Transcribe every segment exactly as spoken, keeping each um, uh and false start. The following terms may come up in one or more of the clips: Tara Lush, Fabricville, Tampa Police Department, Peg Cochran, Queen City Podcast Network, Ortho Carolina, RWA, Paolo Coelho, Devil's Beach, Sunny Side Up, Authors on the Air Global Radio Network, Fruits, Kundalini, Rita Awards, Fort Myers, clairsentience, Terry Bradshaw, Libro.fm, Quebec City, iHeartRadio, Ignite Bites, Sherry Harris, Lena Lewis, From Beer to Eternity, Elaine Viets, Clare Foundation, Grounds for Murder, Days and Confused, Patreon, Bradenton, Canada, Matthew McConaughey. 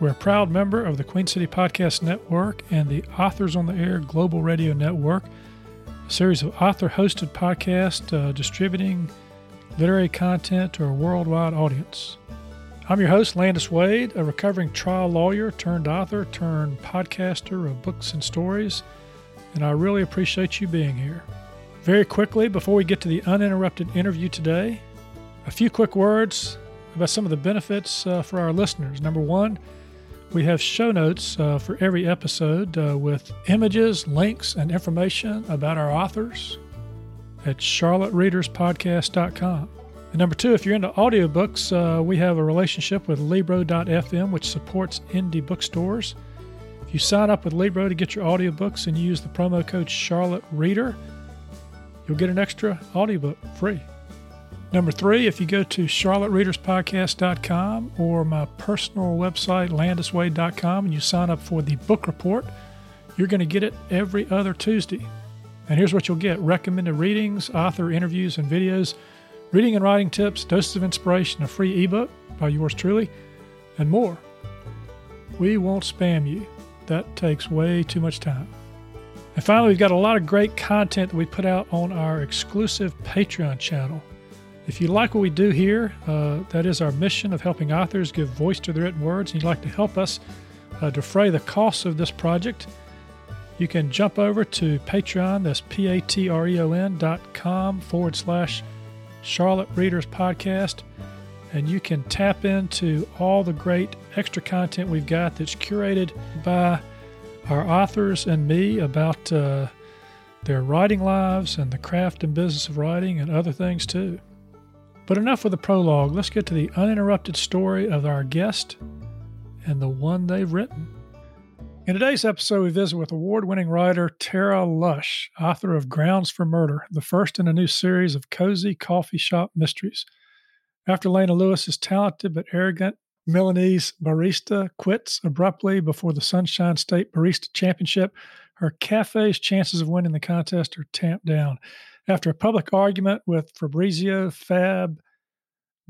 We're a proud member of the Queen City Podcast Network and the Authors on the Air Global Radio Network, a series of author-hosted podcasts uh, distributing literary content to a worldwide audience. I'm your host, Landis Wade, a recovering trial lawyer turned author turned podcaster of books and stories, and I really appreciate you being here. Very quickly, before we get to the uninterrupted interview today, a few quick words about some of the benefits uh, for our listeners. Number one, we have show notes uh, for every episode uh, with images, links, and information about our authors at charlotte readers podcast dot com. And number two, if you're into audiobooks, uh, we have a relationship with Libro dot f m, which supports indie bookstores. If you sign up with Libro to get your audiobooks and you use the promo code CharlotteReader, you'll get an extra audiobook free. Number three, if you go to charlotte readers podcast dot com or my personal website, landis wade dot com, and you sign up for the book report, you're going to get it every other Tuesday. And here's what you'll get: recommended readings, author interviews and videos, reading and writing tips, doses of inspiration, a free ebook by yours truly, and more. We won't spam you. That takes way too much time. And finally, we've got a lot of great content that we put out on our exclusive Patreon channel. If you like what we do here, uh, that is our mission of helping authors give voice to their written words, and you'd like to help us uh, defray the costs of this project, you can jump over to Patreon, that's P-A-T-R-E-O-N dot com forward slash Charlotte Readers Podcast, and you can tap into all the great extra content we've got that's curated by our authors and me about uh, their writing lives and the craft and business of writing and other things too. But enough with the prologue. Let's get to the uninterrupted story of our guest and the one they've written. In today's episode, we visit with award-winning writer Tara Lush, author of Grounds for Murder, the first in a new series of cozy coffee shop mysteries. After Lena Lewis's talented but arrogant Milanese barista quits abruptly before the Sunshine State Barista Championship, her cafe's chances of winning the contest are tamped down. After a public argument with Fabrizio Fab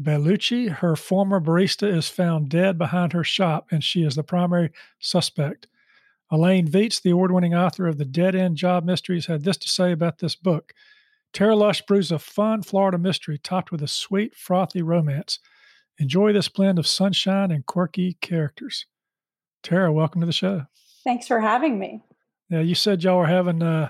Bellucci, her former barista is found dead behind her shop, and she is the primary suspect. Elaine Viets, the award-winning author of the Dead End Job Mysteries, had this to say about this book. Tara Lush brews a fun Florida mystery topped with a sweet, frothy romance. Enjoy this blend of sunshine and quirky characters. Tara, welcome to the show. Thanks for having me. Yeah, you said y'all were having uh,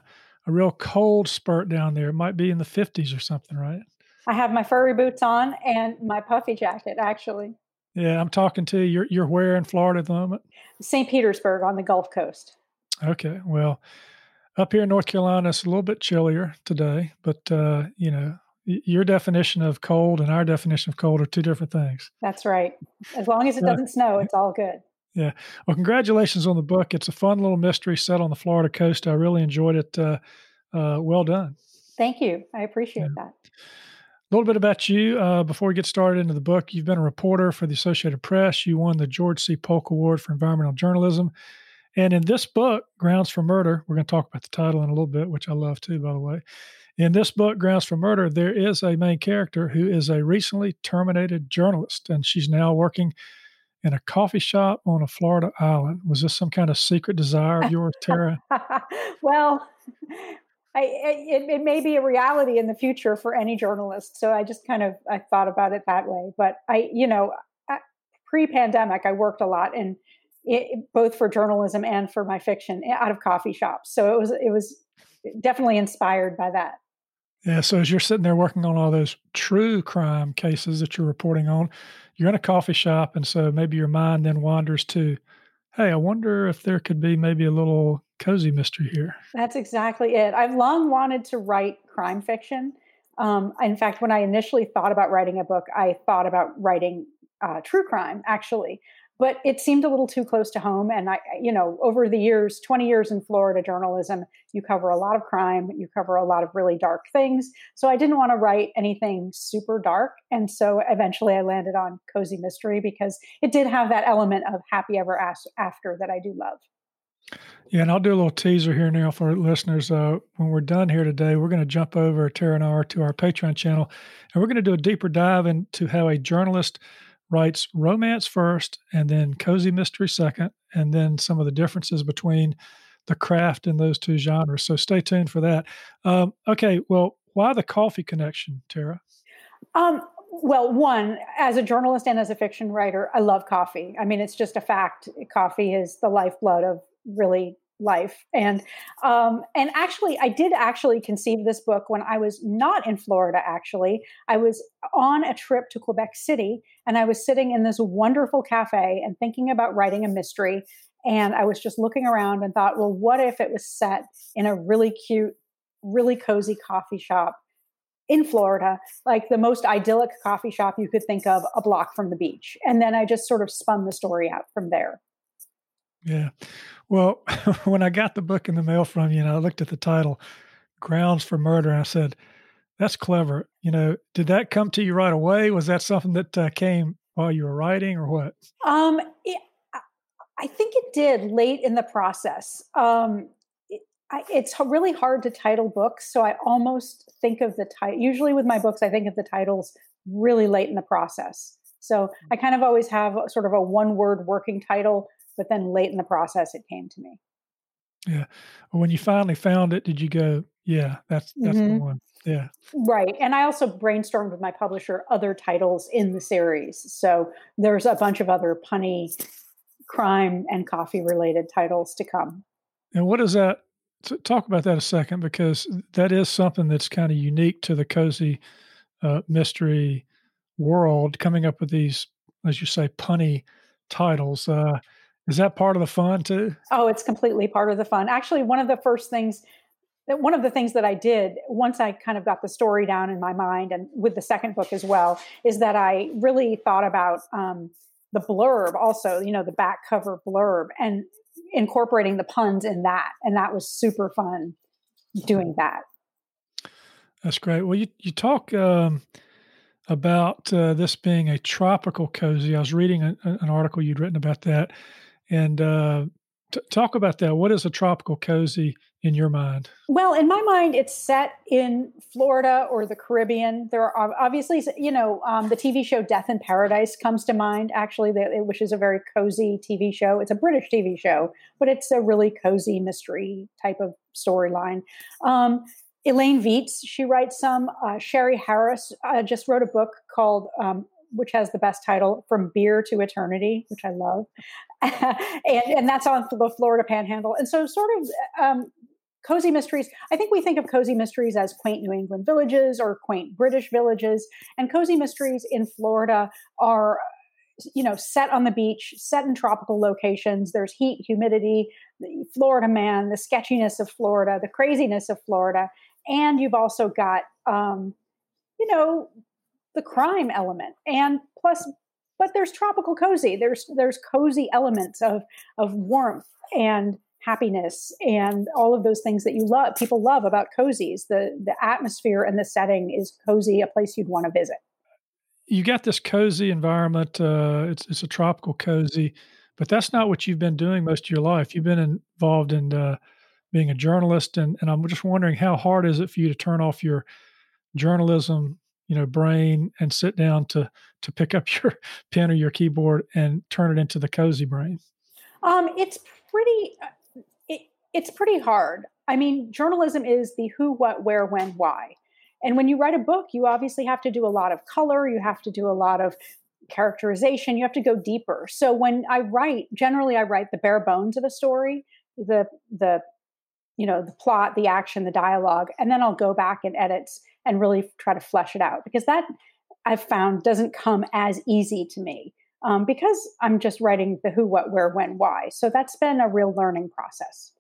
a real cold spurt down there. It might be in the fifties or something, right? I have my furry boots on and my puffy jacket, actually. Yeah, I'm talking to you. You're, you're where in Florida at the moment? Saint Petersburg on the Gulf Coast. Okay, well, up here in North Carolina, it's a little bit chillier today, but, uh, you know, your definition of cold and our definition of cold are two different things. That's right. As long as it doesn't snow, it's all good. Yeah. Well, congratulations on the book. It's a fun little mystery set on the Florida coast. I really enjoyed it. Uh, uh, well done. Thank you. I appreciate yeah. that. A little bit about you uh, before we get started into the book. You've been a reporter for the Associated Press. You won the George C. Polk Award for Environmental Journalism. And in this book, Grounds for Murder, we're going to talk about the title in a little bit, which I love too, by the way. In this book, Grounds for Murder, there is a main character who is a recently terminated journalist, and she's now working in a coffee shop on a Florida island. Was this some kind of secret desire of yours, Tara? Well, I, it, it may be a reality in the future for any journalist, so I just kind of I thought about it that way. But I, you know, I, pre-pandemic, I worked a lot, and it, both for journalism and for my fiction, out of coffee shops. So it was it was definitely inspired by that. Yeah. So as you're sitting there working on all those true crime cases that you're reporting on, you're in a coffee shop. And so maybe your mind then wanders to, hey, I wonder if there could be maybe a little cozy mystery here. That's exactly it. I've long wanted to write crime fiction. Um, in fact, when I initially thought about writing a book, I thought about writing uh, true crime, actually. But it seemed a little too close to home. And I, you know, over the years, twenty years in Florida journalism, you cover a lot of crime, you cover a lot of really dark things. So I didn't want to write anything super dark. And so eventually I landed on cozy mystery because it did have that element of happy ever after that I do love. Yeah, and I'll do a little teaser here now for listeners. Uh, when we're done here today, we're going to jump over, Tara and I, to our Patreon channel, and we're going to do a deeper dive into how a journalist writes romance first and then cozy mystery second, and then some of the differences between the craft in those two genres. So stay tuned for that. Um, okay, well, why the coffee connection, Tara? Um Well, one, as a journalist and as a fiction writer, I love coffee. I mean, it's just a fact. Coffee is the lifeblood of really life. And um, and actually, I did actually conceive this book when I was not in Florida, actually. I was on a trip to Quebec City, and I was sitting in this wonderful cafe and thinking about writing a mystery. And I was just looking around and thought, well, what if it was set in a really cute, really cozy coffee shop in Florida, like the most idyllic coffee shop you could think of, a block from the beach. And then I just sort of spun the story out from there. Yeah. Well, when I got the book in the mail from you and I looked at the title, Grounds for Murder, and I said, that's clever. You know, did that come to you right away? Was that something that uh, came while you were writing or what? Um, it, I think it did late in the process. Um, I, it's really hard to title books, so I almost think of the title. Usually with my books, I think of the titles really late in the process. So I kind of always have sort of a one-word working title, but then late in the process, it came to me. Yeah. When you finally found it, did you go, yeah, that's that's mm-hmm. the one. Yeah. Right. And I also brainstormed with my publisher other titles in the series. So there's a bunch of other punny crime and coffee-related titles to come. And what is that? Talk about that a second, because that is something that's kind of unique to the cozy uh, mystery world, coming up with these, as you say, punny titles. Uh, is that part of the fun too? Oh, it's completely part of the fun. Actually, one of the first things that one of the things that I did once I kind of got the story down in my mind, and with the second book as well, is that I really thought about um, the blurb also, you know, the back cover blurb, and incorporating the puns in that. And that was super fun doing that. That's great. Well, you, you talk um, about uh, this being a tropical cozy. I was reading a, an article you'd written about that. And uh, t- talk about that. What is a tropical cozy in your mind? Well, in my mind, it's set in Florida or the Caribbean. There are obviously, you know, um, the T V show Death in Paradise comes to mind, actually, which is a very cozy T V show. It's a British T V show, but it's a really cozy mystery type of storyline. Um, Elaine Viets, she writes some. Uh, Sherry Harris uh, just wrote a book called, um, which has the best title, From Beer to Eternity, which I love. and, and that's on the Florida Panhandle. And so sort of... Um, cozy mysteries. I think we think of cozy mysteries as quaint New England villages or quaint British villages, and cozy mysteries in Florida are, you know, set on the beach, set in tropical locations. There's heat, humidity, the Florida man, the sketchiness of Florida, the craziness of Florida. And you've also got, um, you know, the crime element, and plus, but there's tropical cozy. There's, there's cozy elements of, of warmth and happiness and all of those things that you love, people love about cozies. The the atmosphere and the setting is cozy, a place you'd want to visit. You got this cozy environment. Uh, it's it's a tropical cozy, but that's not what you've been doing most of your life. You've been involved in uh, being a journalist, and and I'm just wondering, how hard is it for you to turn off your journalism, you know, brain and sit down to to pick up your pen or your keyboard and turn it into the cozy brain? Um, it's pretty. Uh, It's pretty hard. I mean, journalism is the who, what, where, when, why. And when you write a book, you obviously have to do a lot of color. You have to do a lot of characterization. You have to go deeper. So when I write, generally I write the bare bones of a story, the, the, you know, the plot, the action, the dialogue, and then I'll go back and edit and really try to flesh it out, because that I've found doesn't come as easy to me um, because I'm just writing the who, what, where, when, why. So that's been a real learning process.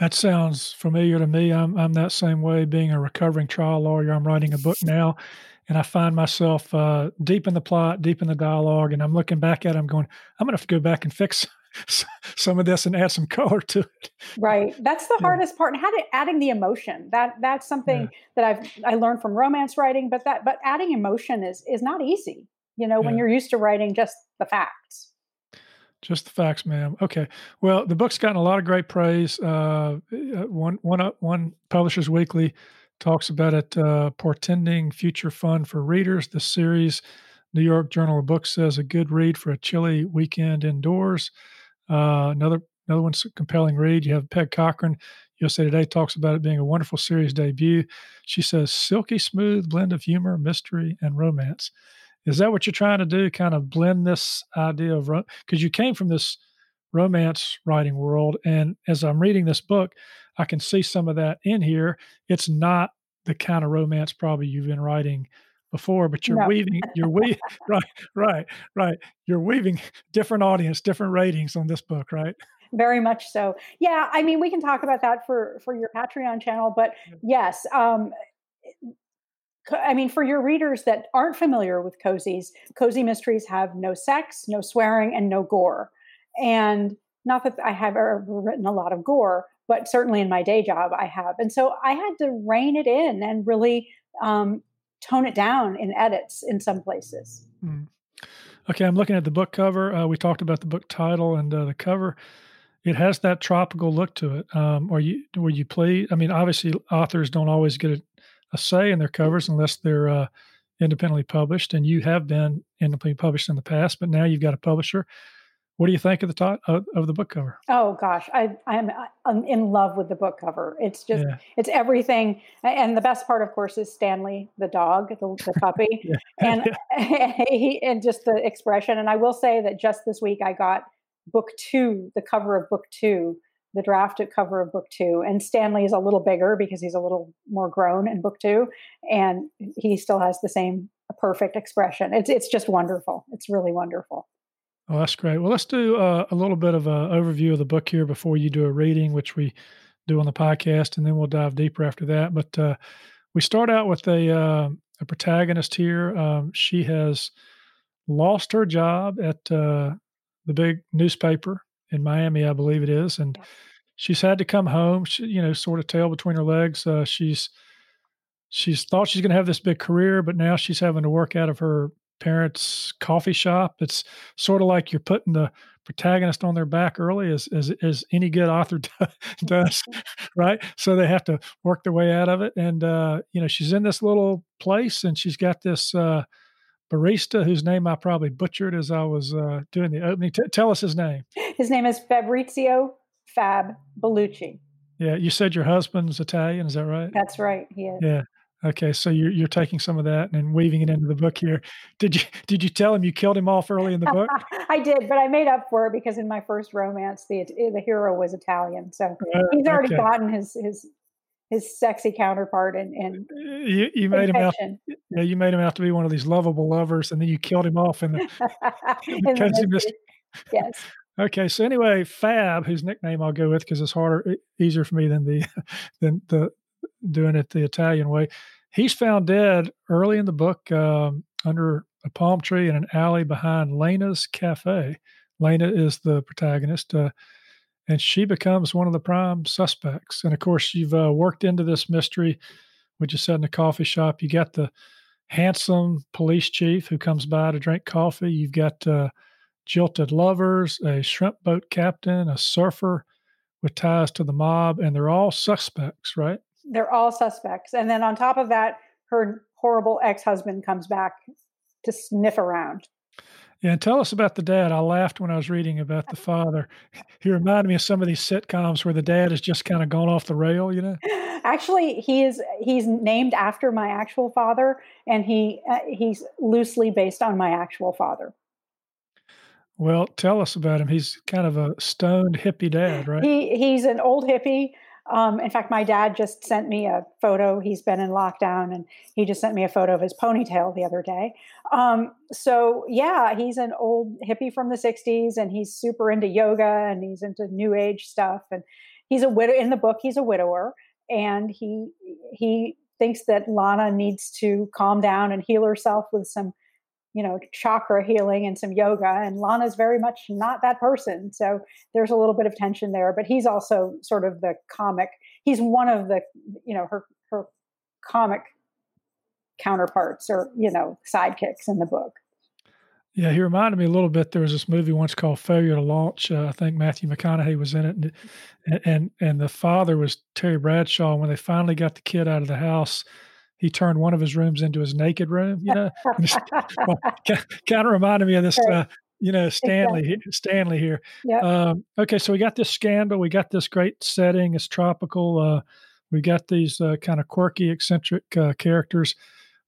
That sounds familiar to me. I'm I'm that same way, being a recovering trial lawyer. I'm writing a book now, and I find myself uh, deep in the plot, deep in the dialogue, and I'm looking back at it, I'm going, I'm going to have to go back and fix some of this and add some color to it. Right. That's the yeah. hardest part. And how to, adding the emotion, that that's something yeah. that I've, I learned from romance writing, but that, but adding emotion is, is not easy, you know, yeah. when you're used to writing just the facts. Just the facts, ma'am. Okay. Well, the book's gotten a lot of great praise. Uh, one, one, uh, one Publishers Weekly talks about it, uh, portending future fun for readers. The series, New York Journal of Books, says a good read for a chilly weekend indoors. Uh, another another one's a compelling read. You have Peg Cochran. U S A Today talks about it being a wonderful series debut. She says, silky smooth blend of humor, mystery, and romance. Is that what you're trying to do? Kind of blend this idea of, because ro- you came from this romance writing world. And as I'm reading this book, I can see some of that in here. It's not the kind of romance probably you've been writing before, but you're no. weaving, you're weaving, right, right, right. You're weaving different audience, different ratings on this book, right? Very much so. Yeah. I mean, we can talk about that for, for your Patreon channel, but yes, um, I mean, for your readers that aren't familiar with cozies, cozy mysteries have no sex, no swearing, and no gore. And not that I have ever written a lot of gore, but certainly in my day job I have. And so I had to rein it in and really um, tone it down in edits in some places. Mm. Okay, I'm looking at the book cover. Uh, we talked about the book title and uh, the cover. It has that tropical look to it. Um, are you, were you pleased? I mean, obviously authors don't always get it. A say in their covers unless they're uh, independently published, and you have been independently published in the past, but now you've got a publisher. What do you think of the top of, of the book cover? Oh gosh, I I'm, I'm in love with the book cover. It's just yeah. it's everything, and the best part, of course, is Stanley the dog, the, the puppy, yeah. and yeah. he, and just the expression. And I will say that just this week I got book two, the cover of book two. The draft at cover of book two. And Stanley is a little bigger because he's a little more grown in book two. And he still has the same perfect expression. It's it's just wonderful. It's really wonderful. Oh, that's great. Well, let's do uh, a little bit of an overview of the book here before you do a reading, which we do on the podcast, and then we'll dive deeper after that. But uh, we start out with a, uh, a protagonist here. Um, she has lost her job at uh, the big newspaper in Miami, I believe it is. And yeah. she's had to come home, she, you know, sort of tail between her legs. Uh, she's, she's thought she's going to have this big career, but now she's having to work out of her parents' coffee shop. It's sort of like you're putting the protagonist on their back early, as, as, as any good author does, right? So they have to work their way out of it. And, uh, you know, she's in this little place and she's got this, uh, barista, whose name I probably butchered as I was uh, doing the opening. T- tell us his name. His name is Fabrizio Fab Bellucci. Yeah, you said your husband's Italian, is that right? That's right. He is. Yeah. Okay, so you're you're taking some of that and weaving it into the book here. Did you did you tell him you killed him off early in the book? I did, but I made up for it because in my first romance, the the hero was Italian, so uh, he's already okay. gotten his his. his sexy counterpart, and, and you, you made him out. Yeah, you made him out to be one of these lovable lovers, and then you killed him off in the, in the, in the mis- Yes. Okay, so anyway, Fab, whose nickname I'll go with because it's harder, easier for me than the than the doing it the Italian way. He's found dead early in the book um, under a palm tree in an alley behind Lena's cafe. Lena is the protagonist. Uh, And she becomes one of the prime suspects. And of course, you've uh, worked into this mystery, which is set in a coffee shop. You got the handsome police chief who comes by to drink coffee. You've got uh, jilted lovers, a shrimp boat captain, a surfer with ties to the mob, and they're all suspects, right? They're all suspects. And then on top of that, her horrible ex-husband comes back to sniff around. Yeah, and tell us about the dad. I laughed when I was reading about the father. He reminded me of some of these sitcoms where the dad has just kind of gone off the rail, you know? Actually, he is he's named after my actual father, and he uh, he's loosely based on my actual father. Well, tell us about him. He's kind of a stoned hippie dad, right? He He's an old hippie. Um, in fact, my dad just sent me a photo. He's been in lockdown, and he just sent me a photo of his ponytail the other day. Um, so yeah, he's an old hippie from the sixties, and he's super into yoga, and he's into new age stuff. And he's a widow in the book. He's a widower, and he, he thinks that Lana needs to calm down and heal herself with some, you know, chakra healing and some yoga. And Lana's very much not that person. So there's a little bit of tension there, but he's also sort of the comic. He's one of the, you know, her, her comic counterparts or, you know, sidekicks in the book. Yeah, he reminded me a little bit. There was this movie once called Failure to Launch. Uh, I think Matthew McConaughey was in it, and, and and the father was Terry Bradshaw. When they finally got the kid out of the house, he turned one of his rooms into his naked room. You know, well, kind of reminded me of this. Uh, you know, Stanley, exactly. Stanley here. Yep. Um, okay, so we got this scandal. We got this great setting. It's tropical. Uh, we got these uh, kind of quirky, eccentric uh, characters,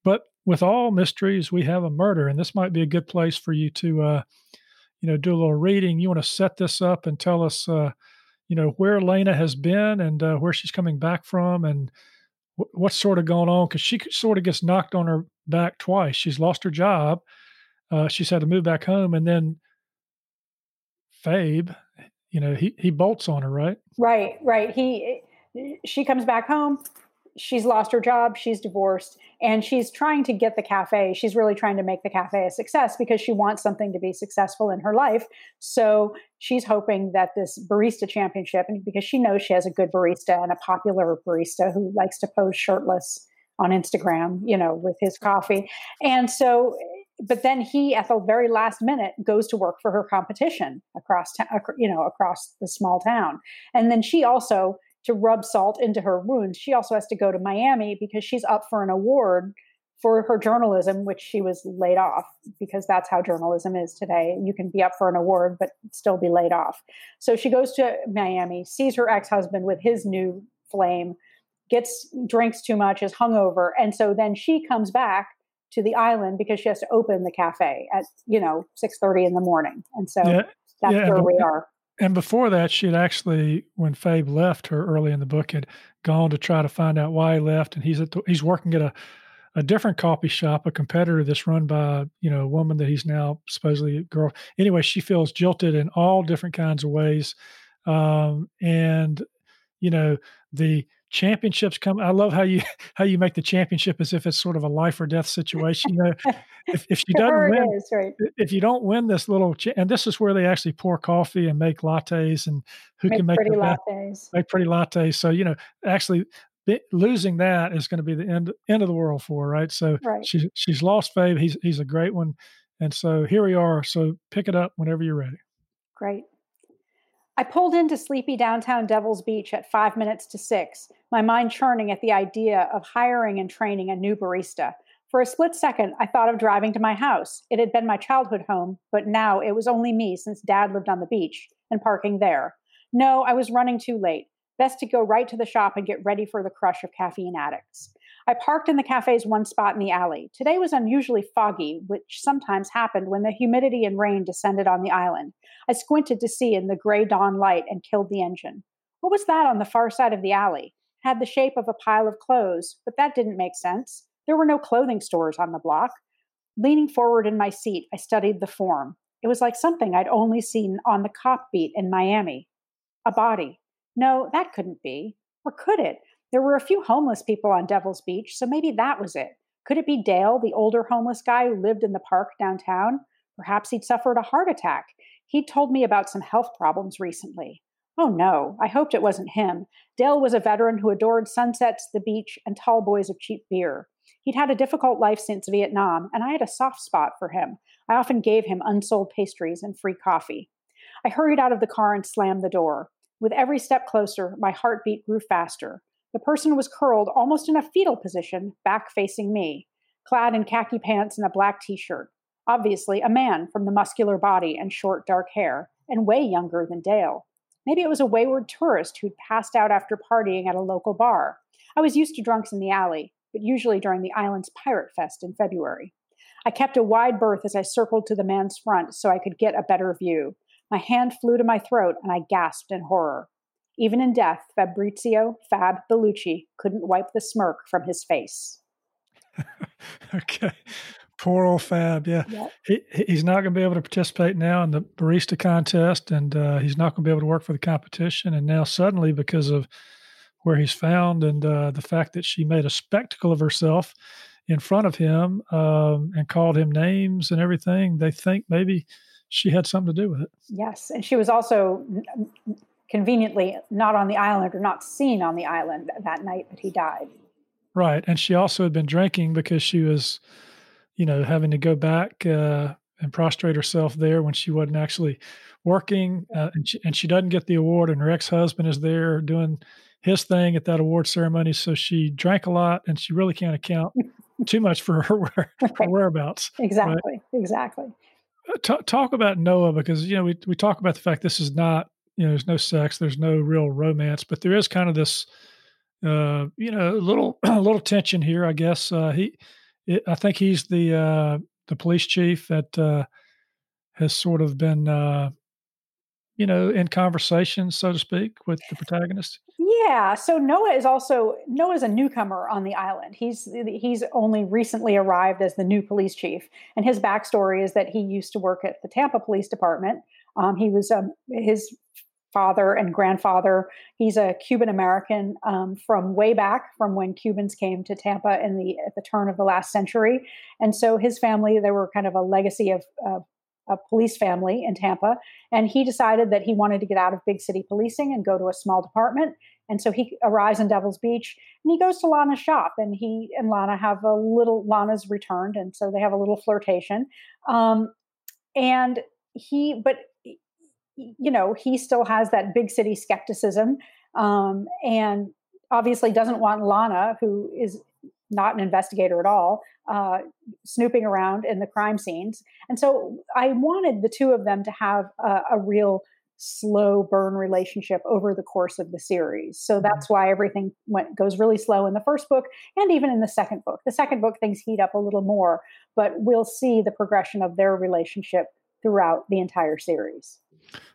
but. With all mysteries, we have a murder, and this might be a good place for you to, uh, you know, do a little reading. You want to set this up and tell us, uh, you know, where Lena has been and uh, where she's coming back from and w- what's sort of going on, because she sort of gets knocked on her back twice. She's lost her job. Uh, she's had to move back home, and then Fabe, you know, he, he bolts on her, right? Right, right. He, she comes back home. She's lost her job, she's divorced, and she's trying to get the cafe. She's really trying to make the cafe a success because she wants something to be successful in her life. So she's hoping that this barista championship, and because she knows she has a good barista and a popular barista who likes to pose shirtless on Instagram, you know, with his coffee. And so, but then he, at the very last minute, goes to work for her competition across, t- you know, across the small town. And then she also... to rub salt into her wounds, she also has to go to Miami because she's up for an award for her journalism, which she was laid off, because that's how journalism is today. You can be up for an award, but still be laid off. So she goes to Miami, sees her ex-husband with his new flame, gets drinks too much, is hungover. And so then she comes back to the island because she has to open the cafe at, you know, six thirty in the morning. And so yeah. that's yeah. where we are. And before that, she had actually, when Fabe left her early in the book, had gone to try to find out why he left. And he's at the, he's working at a, a different coffee shop, a competitor that's run by, you know, a woman that he's now supposedly a girl. Anyway, she feels jilted in all different kinds of ways. Um, and, you know, the championships come. I love how you how you make the championship as if it's sort of a life or death situation. You know, if, if she doesn't win, is, right. if you don't win this little, cha- and this is where they actually pour coffee and make lattes, and who make can make pretty lattes, make pretty lattes. So you know, actually be, losing that is going to be the end end of the world for her, right? So right. she's she's lost Fabe. He's he's a great one, and so here we are. So pick it up whenever you're ready. Great. I pulled into sleepy downtown Devil's Beach at five minutes to six, my mind churning at the idea of hiring and training a new barista. For a split second, I thought of driving to my house. It had been my childhood home, but now it was only me since Dad lived on the beach, and parking there. No, I was running too late. Best to go right to the shop and get ready for the crush of caffeine addicts. I parked in the cafe's one spot in the alley. Today was unusually foggy, which sometimes happened when the humidity and rain descended on the island. I squinted to see in the gray dawn light and killed the engine. What was that on the far side of the alley? It had the shape of a pile of clothes, but that didn't make sense. There were no clothing stores on the block. Leaning forward in my seat, I studied the form. It was like something I'd only seen on the cop beat in Miami. A body. No, that couldn't be. Or could it? There were a few homeless people on Devil's Beach, so maybe that was it. Could it be Dale, the older homeless guy who lived in the park downtown? Perhaps he'd suffered a heart attack. He'd told me about some health problems recently. Oh no, I hoped it wasn't him. Dale was a veteran who adored sunsets, the beach, and tall boys of cheap beer. He'd had a difficult life since Vietnam, and I had a soft spot for him. I often gave him unsold pastries and free coffee. I hurried out of the car and slammed the door. With every step closer, my heartbeat grew faster. The person was curled almost in a fetal position, back facing me, clad in khaki pants and a black t-shirt. Obviously, a man from the muscular body and short dark hair, and way younger than Dale. Maybe it was a wayward tourist who'd passed out after partying at a local bar. I was used to drunks in the alley, but usually during the island's Pirate Fest in February. I kept a wide berth as I circled to the man's front so I could get a better view. My hand flew to my throat, and I gasped in horror. Even in death, Fabrizio Fab Bellucci couldn't wipe the smirk from his face. Okay. Poor old Fab, yeah. Yep. He, he's not going to be able to participate now in the barista contest, and uh, he's not going to be able to work for the competition. And now suddenly, because of where he's found, and uh, the fact that she made a spectacle of herself in front of him um, and called him names and everything, they think maybe she had something to do with it. Yes, and she was also conveniently not on the island, or not seen on the island that night that he died. Right, and she also had been drinking because she was, you know, having to go back uh, and prostrate herself there when she wasn't actually working, uh, and, she, and she doesn't get the award, and her ex-husband is there doing his thing at that award ceremony. So she drank a lot, and she really can't account too much for her, where, okay. her whereabouts. Exactly. Right? Exactly. T- talk about Noah, because, you know, we, we talk about the fact this is not, you know, there's no sex, there's no real romance, but there is kind of this, uh, you know, little, little tension here, I guess. Uh, he, it, I think he's the, uh, the police chief that, uh, has sort of been, uh, you know, in conversation, so to speak, with the protagonist. Yeah. So Noah is also, Noah's a newcomer on the island. He's he's only recently arrived as the new police chief. And his backstory is that he used to work at the Tampa Police Department. Um, he was, um, his father and grandfather, he's a Cuban-American um, from way back, from when Cubans came to Tampa in the at the turn of the last century. And so his family, they were kind of a legacy of uh, a police family in Tampa, and he decided that he wanted to get out of big city policing and go to a small department. And so he arrives in Devil's Beach, and he goes to Lana's shop, and he and Lana have a little, Lana's returned, and so they have a little flirtation. Um, and he, but, you know, he still has that big city skepticism, um, and obviously doesn't want Lana, who is not an investigator at all, uh, snooping around in the crime scenes. And so I wanted the two of them to have a, a real slow burn relationship over the course of the series. So that's why everything went goes really slow in the first book, and even in the second book. The second book, things heat up a little more, but we'll see the progression of their relationship throughout the entire series.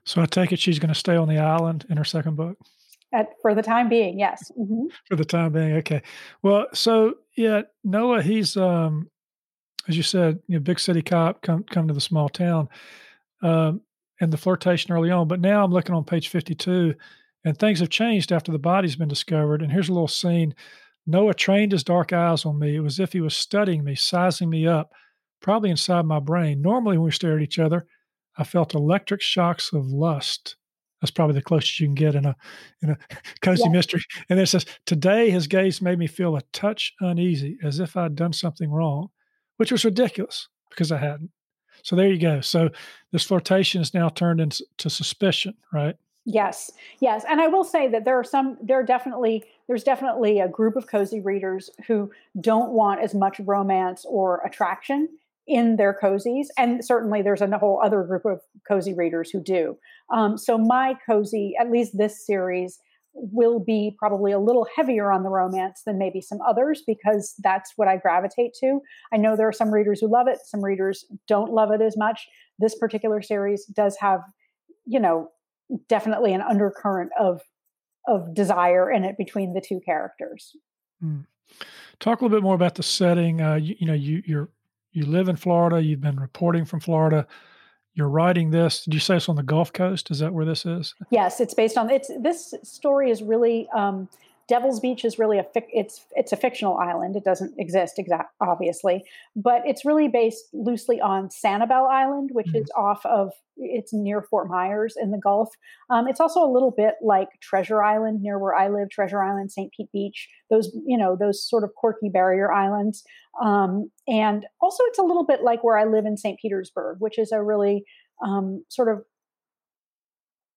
So I take it she's going to stay on the island in her second book? At, for the time being, yes. Mm-hmm. For the time being, okay. Well, so yeah, Noah, he's um, as you said, you know, big city cop, come come to the small town, um, and the flirtation early on. But now I'm looking on page fifty-two, and things have changed after the body's been discovered. And here's a little scene: Noah trained his dark eyes on me. It was as if he was studying me, sizing me up, probably inside my brain. Normally, when we stare at each other, I felt electric shocks of lust. That's probably the closest you can get in a in a cozy yeah. mystery. And then it says, today his gaze made me feel a touch uneasy, as if I'd done something wrong, which was ridiculous because I hadn't. So there you go. So this flirtation is now turned into suspicion, right? Yes, yes. And I will say that there are some, there are definitely, there's definitely a group of cozy readers who don't want as much romance or attraction in their cozies. And certainly there's a whole other group of cozy readers who do. Um, so my cozy, at least this series, will be probably a little heavier on the romance than maybe some others, because that's what I gravitate to. I know there are some readers who love it. Some readers don't love it as much. This particular series does have, you know, definitely an undercurrent of, of desire in it between the two characters. Mm. Talk a little bit more about the setting. Uh, you, you know, you, you're, You live in Florida. You've been reporting from Florida. You're writing this. Did you say it's on the Gulf Coast? Is that where this is? Yes, it's based on it's. This story is really um, Devil's Beach is really a fic, it's it's a fictional island. It doesn't exist exact obviously, but it's really based loosely on Sanibel Island, which mm-hmm. is off of it's near Fort Myers in the Gulf. Um, it's also a little bit like Treasure Island near where I live. Treasure Island, Saint Pete Beach, those you know those sort of quirky barrier islands. Um, and also it's a little bit like where I live in Saint Petersburg, which is a really, um, sort of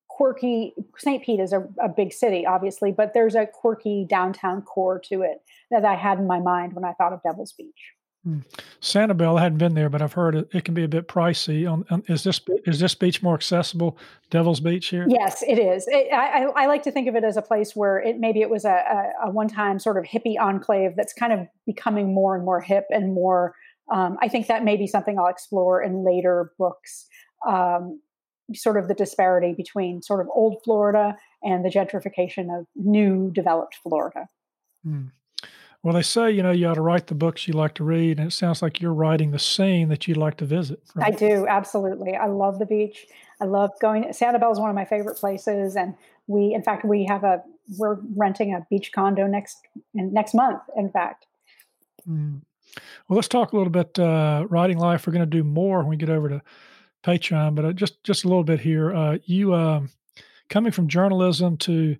quirky, Saint Pete is a, a big city, obviously, but there's a quirky downtown core to it that I had in my mind when I thought of Devil's Beach. Mm. Sanibel, I hadn't been there, but I've heard it, it can be a bit pricey. On, on is this is this beach more accessible, Devil's Beach here? Yes, it is. It, I, I like to think of it as a place where it maybe it was a, a, a one-time sort of hippie enclave that's kind of becoming more and more hip and more. Um, I think that may be something I'll explore in later books. Um, sort of the disparity between sort of old Florida and the gentrification of new developed Florida. Mm. Well, they say, you know, you ought to write the books you like to read, and it sounds like you're writing the scene that you'd like to visit. Right? I do, absolutely. I love the beach. I love going. Sanibel is one of my favorite places, and we, in fact, we have a we're renting a beach condo next next month. In fact. Mm. Well, let's talk a little bit uh, writing life. We're going to do more when we get over to Patreon, but uh, just just a little bit here. Uh, you um, coming from journalism to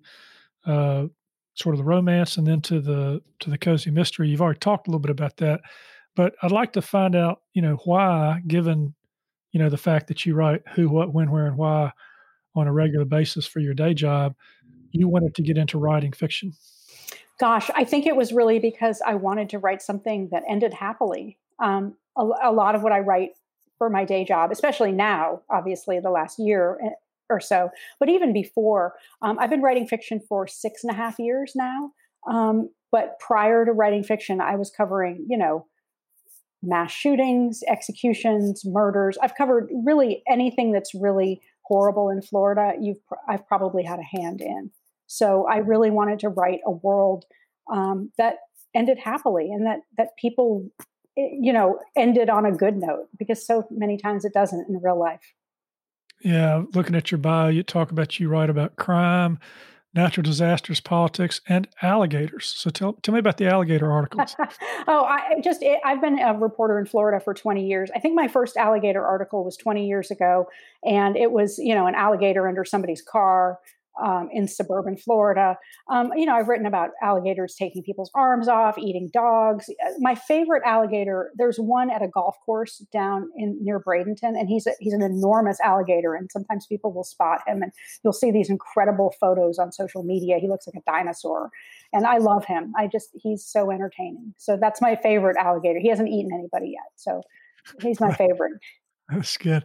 uh, sort of the romance, and then to the to the cozy mystery. You've already talked a little bit about that, but I'd like to find out, you know, why, given, you know, the fact that you write who, what, when, where, and why on a regular basis for your day job, you wanted to get into writing fiction. Gosh, I think it was really because I wanted to write something that ended happily. Um, a, a lot of what I write for my day job, especially now, obviously the last year or so, but even before, um, I've been writing fiction for six and a half years now. Um, but prior to writing fiction, I was covering, you know, mass shootings, executions, murders. I've covered really anything that's really horrible in Florida. You've pr- I've probably had a hand in. So I really wanted to write a world um, that ended happily, and that that people, you know, ended on a good note, because so many times it doesn't in real life. Yeah, looking at your bio, you talk about you write about crime, natural disasters, politics, and alligators. So tell tell me about the alligator articles. oh, I just I've been a reporter in Florida for twenty years. I think my first alligator article was twenty years ago, and it was, you know, an alligator under somebody's car. Um, in suburban Florida. Um, you know, I've written about alligators taking people's arms off, eating dogs. My favorite alligator, there's one at a golf course down in near Bradenton, and he's a, he's an enormous alligator, and sometimes people will spot him, and you'll see these incredible photos on social media. He looks like a dinosaur, and I love him. I just, he's so entertaining. So that's my favorite alligator. He hasn't eaten anybody yet, so he's my favorite. That's good.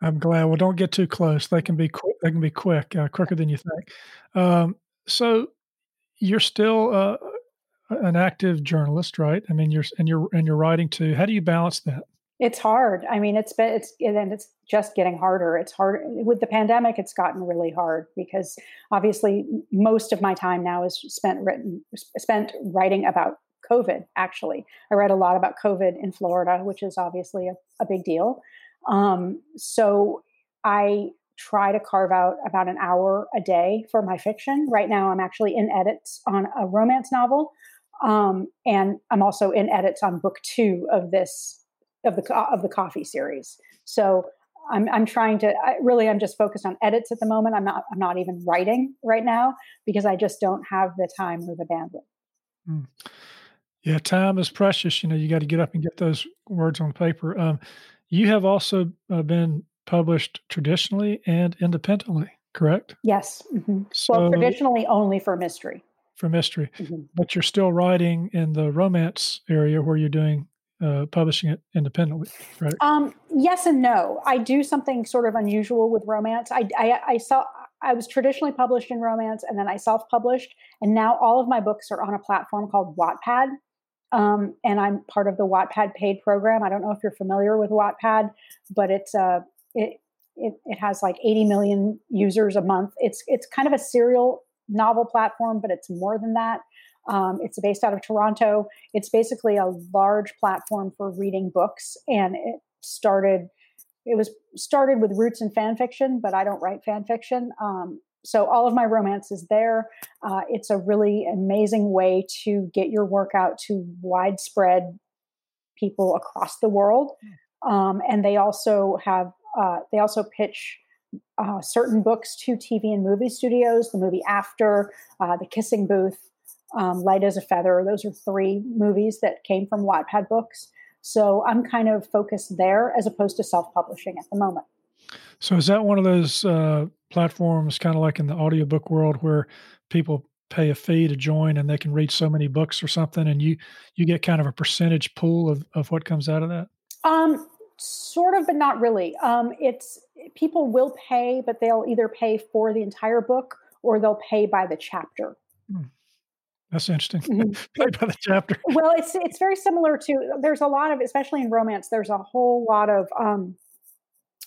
I'm glad. Well, don't get too close. They can be quick. They can be quick, uh, quicker than you think. Um, so, you're still uh, an active journalist, right? I mean, you're and you're and you're writing too. How do you balance that? It's hard. I mean, it's been it's and it's just getting harder. It's hard with the pandemic. It's gotten really hard, because obviously most of my time now is spent written spent writing about COVID. Actually, I write a lot about COVID in Florida, which is obviously a, a big deal. Um, so I try to carve out about an hour a day for my fiction. Right now I'm actually in edits on a romance novel. Um, and I'm also in edits on book two of this, of the, of the coffee series. So I'm, I'm trying to, I really, I'm just focused on edits at the moment. I'm not, I'm not even writing right now, because I just don't have the time or the bandwidth. Mm. Yeah. Time is precious. You know, you got to get up and get those words on paper. Um, You have also uh, been published traditionally and independently, correct? Yes. Mm-hmm. So, well, traditionally only for mystery. For mystery. Mm-hmm. But you're still writing in the romance area where you're doing uh, publishing it independently, right? Um, yes and no. I do something sort of unusual with romance. I, I, I saw... I was traditionally published in romance, and then I self-published, and now all of my books are on a platform called Wattpad. Um, and I'm part of the Wattpad paid program. I don't know if you're familiar with Wattpad, but it's uh, it, it it has like eighty million users a month. It's it's kind of a serial novel platform, but it's more than that. Um, it's based out of Toronto. It's basically a large platform for reading books, and it started it was started with roots in fan fiction, but I don't write fan fiction. Um, So all of my romance is there. Uh, it's a really amazing way to get your work out to widespread people across the world. Um, and they also have uh, they also pitch uh, certain books to T V and movie studios. The movie After, uh, The Kissing Booth, um, Light as a Feather. Those are three movies that came from Wattpad books. So I'm kind of focused there as opposed to self-publishing at the moment. So is that one of those uh, platforms, kind of like in the audiobook world, where people pay a fee to join and they can read so many books or something, and you you get kind of a percentage pool of, of what comes out of that? Um, sort of, but not really. Um, it's people will pay, but they'll either pay for the entire book or they'll pay by the chapter. Hmm. That's interesting. Mm-hmm. Pay by the chapter. Well, it's it's very similar to, there's a lot of, especially in romance, there's a whole lot of um,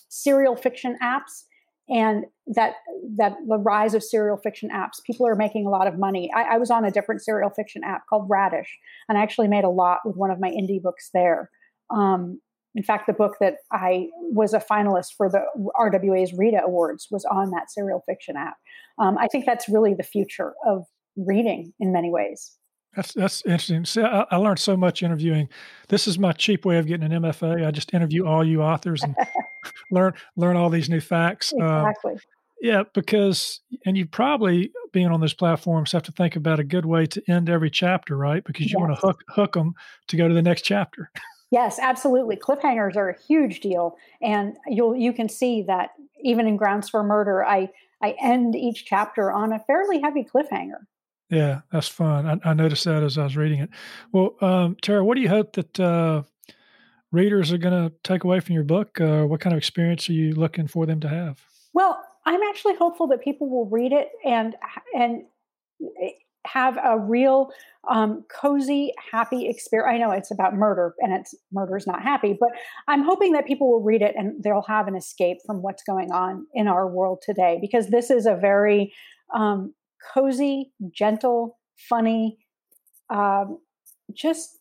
serial fiction apps And that that the rise of serial fiction apps, people are making a lot of money. I, I was on a different serial fiction app called Radish, and I actually made a lot with one of my indie books there. Um, in fact, the book that I was a finalist for the R W A's Rita Awards was on that serial fiction app. Um, I think that's really the future of reading in many ways. That's that's interesting. See, I, I learned so much interviewing. This is my cheap way of getting an M F A. I just interview all you authors and learn learn all these new facts. Exactly. Uh, yeah, because and you probably being on those platforms have to think about a good way to end every chapter, right? Because you yes. want to hook hook them to go to the next chapter. Yes, absolutely. Cliffhangers are a huge deal, and you'll you can see that even in Grounds for Murder, I I end each chapter on a fairly heavy cliffhanger. Yeah, that's fun. I, I noticed that as I was reading it. Well, um, Tara, what do you hope that uh, readers are going to take away from your book? Uh, what kind of experience are you looking for them to have? Well, I'm actually hopeful that people will read it and and have a real um, cozy, happy experience. I know it's about murder, and it's murder is not happy, but I'm hoping that people will read it and they'll have an escape from what's going on in our world today, because this is a very um, cozy, gentle, funny, um, just,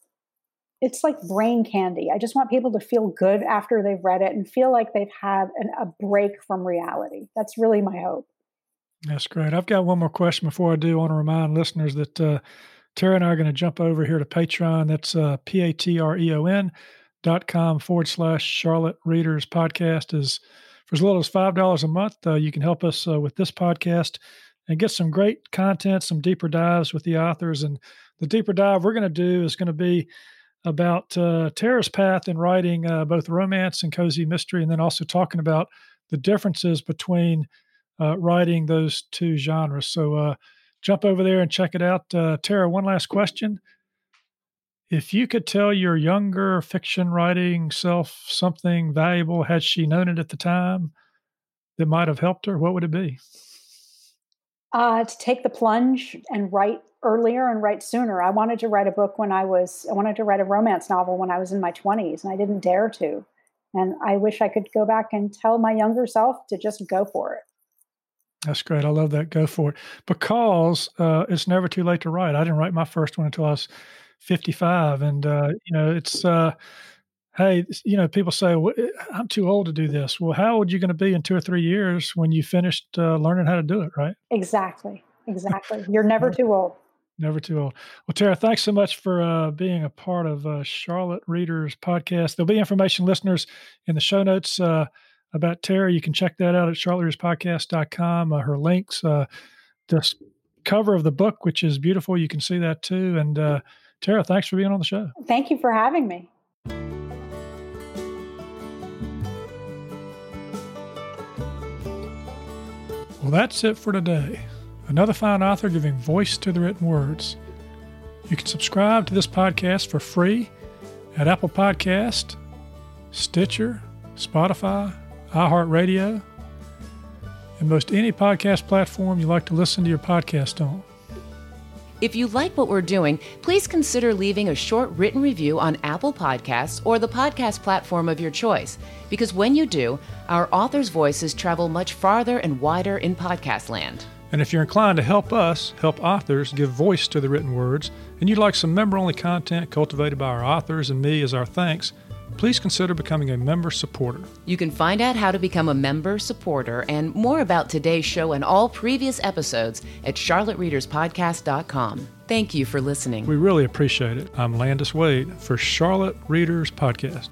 it's like brain candy. I just want people to feel good after they've read it and feel like they've had an, a break from reality. That's really my hope. That's great. I've got one more question before I do. I want to remind listeners that uh, Tara and I are going to jump over here to Patreon. That's uh, P-A-T-R-E-O-N dot com forward slash Charlotte Readers Podcast. Is for as little as five dollars a month. Uh, you can help us uh, with this podcast and get some great content, some deeper dives with the authors. And the deeper dive we're going to do is going to be about uh, Tara's path in writing uh, both romance and cozy mystery, and then also talking about the differences between uh, writing those two genres. So uh, jump over there and check it out. Uh, Tara, one last question. If you could tell your younger fiction writing self something valuable, had she known it at the time, that might have helped her, what would it be? Uh, to take the plunge and write earlier and write sooner. I wanted to write a book when I was, I wanted to write a romance novel when I was in my twenties, and I didn't dare to. And I wish I could go back and tell my younger self to just go for it. That's great. I love that. Go for it. Because uh, it's never too late to write. I didn't write my first one until I was fifty-five. And, uh, you know, it's, uh, hey, you know, people say, well, I'm too old to do this. Well, how old are you going to be in two or three years when you finished uh, learning how to do it, right? Exactly. Exactly. You're never too old. Never too old. Well, Tara, thanks so much for uh, being a part of uh, Charlotte Readers Podcast. There'll be information, listeners, in the show notes uh, about Tara. You can check that out at charlotte readers podcast dot com. Uh, her links, uh, this cover of the book, which is beautiful. You can see that too. And uh, Tara, thanks for being on the show. Thank you for having me. Well, that's it for today. Another fine author giving voice to the written words. You can subscribe to this podcast for free at Apple Podcast, Stitcher, Spotify, iHeartRadio, and most any podcast platform you like to listen to your podcast on. If you like what we're doing, please consider leaving a short written review on Apple Podcasts or the podcast platform of your choice, because when you do, our authors' voices travel much farther and wider in podcast land. And if you're inclined to help us help authors give voice to the written words, and you'd like some member-only content cultivated by our authors and me as our thanks, please consider becoming a member supporter. You can find out how to become a member supporter and more about today's show and all previous episodes at charlotte readers podcast dot com. Thank you for listening. We really appreciate it. I'm Landis Wade for Charlotte Readers Podcast.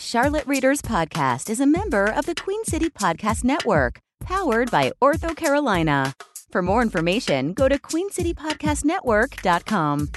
Charlotte Readers Podcast is a member of the Queen City Podcast Network, powered by Ortho Carolina. For more information, go to queen city podcast network dot com.